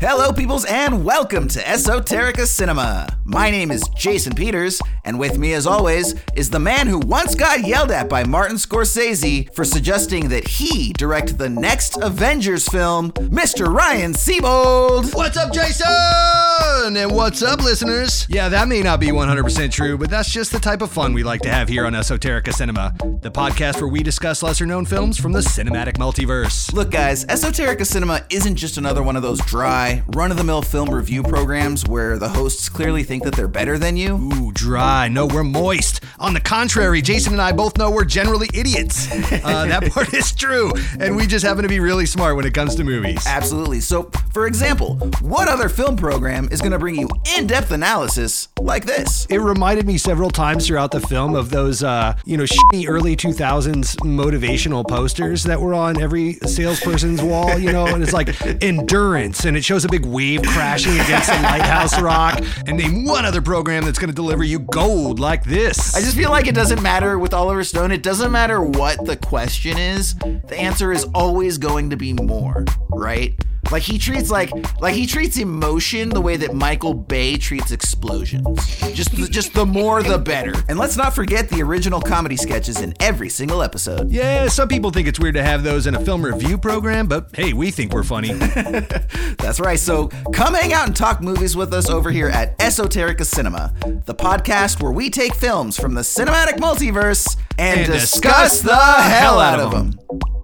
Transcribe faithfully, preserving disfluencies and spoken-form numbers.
Hello, peoples, and welcome to Esoterica Cinema. My name is Jason Peters, and with me, as always, is the man who once got yelled at by Martin Scorsese for suggesting that he direct the next Avengers film, Mister Ryan Seabold. What's up, Jason? And what's up, listeners? Yeah, that may not be one hundred percent true, but that's just the type of fun we like to have here on Esoterica Cinema, the podcast where we discuss lesser-known films from the cinematic multiverse. Look, guys, Esoterica Cinema isn't just another one of those dry, run-of-the-mill film review programs where the hosts clearly think that they're better than you. Ooh, dry. No, we're moist. On the contrary, Jason and I both know we're generally idiots. Uh, that part is true. And we just happen to be really smart when it comes to movies. Absolutely. So, for example, what other film program is going to bring you in-depth analysis like this? It reminded me several times throughout the film of those, uh, you know, shitty early two thousands motivational posters that were on every salesperson's wall, you know, and it's like endurance, and it shows a big wave crashing against a lighthouse rock. And name one other program that's going to deliver you gold like this. I just feel like it doesn't matter with Oliver Stone. It doesn't matter what the question is. The answer is always going to be more, right? Like he treats like like he treats emotion the way that Michael Bay treats explosions. Just the, just the more the better. And let's not forget the original comedy sketches in every single episode. Yeah, some people think it's weird to have those in a film review program, but hey, we think we're funny. That's right. So come hang out and talk movies with us over here at Esoterica Cinema, the podcast where we take films from the cinematic multiverse and, and discuss, discuss the hell out of them. them.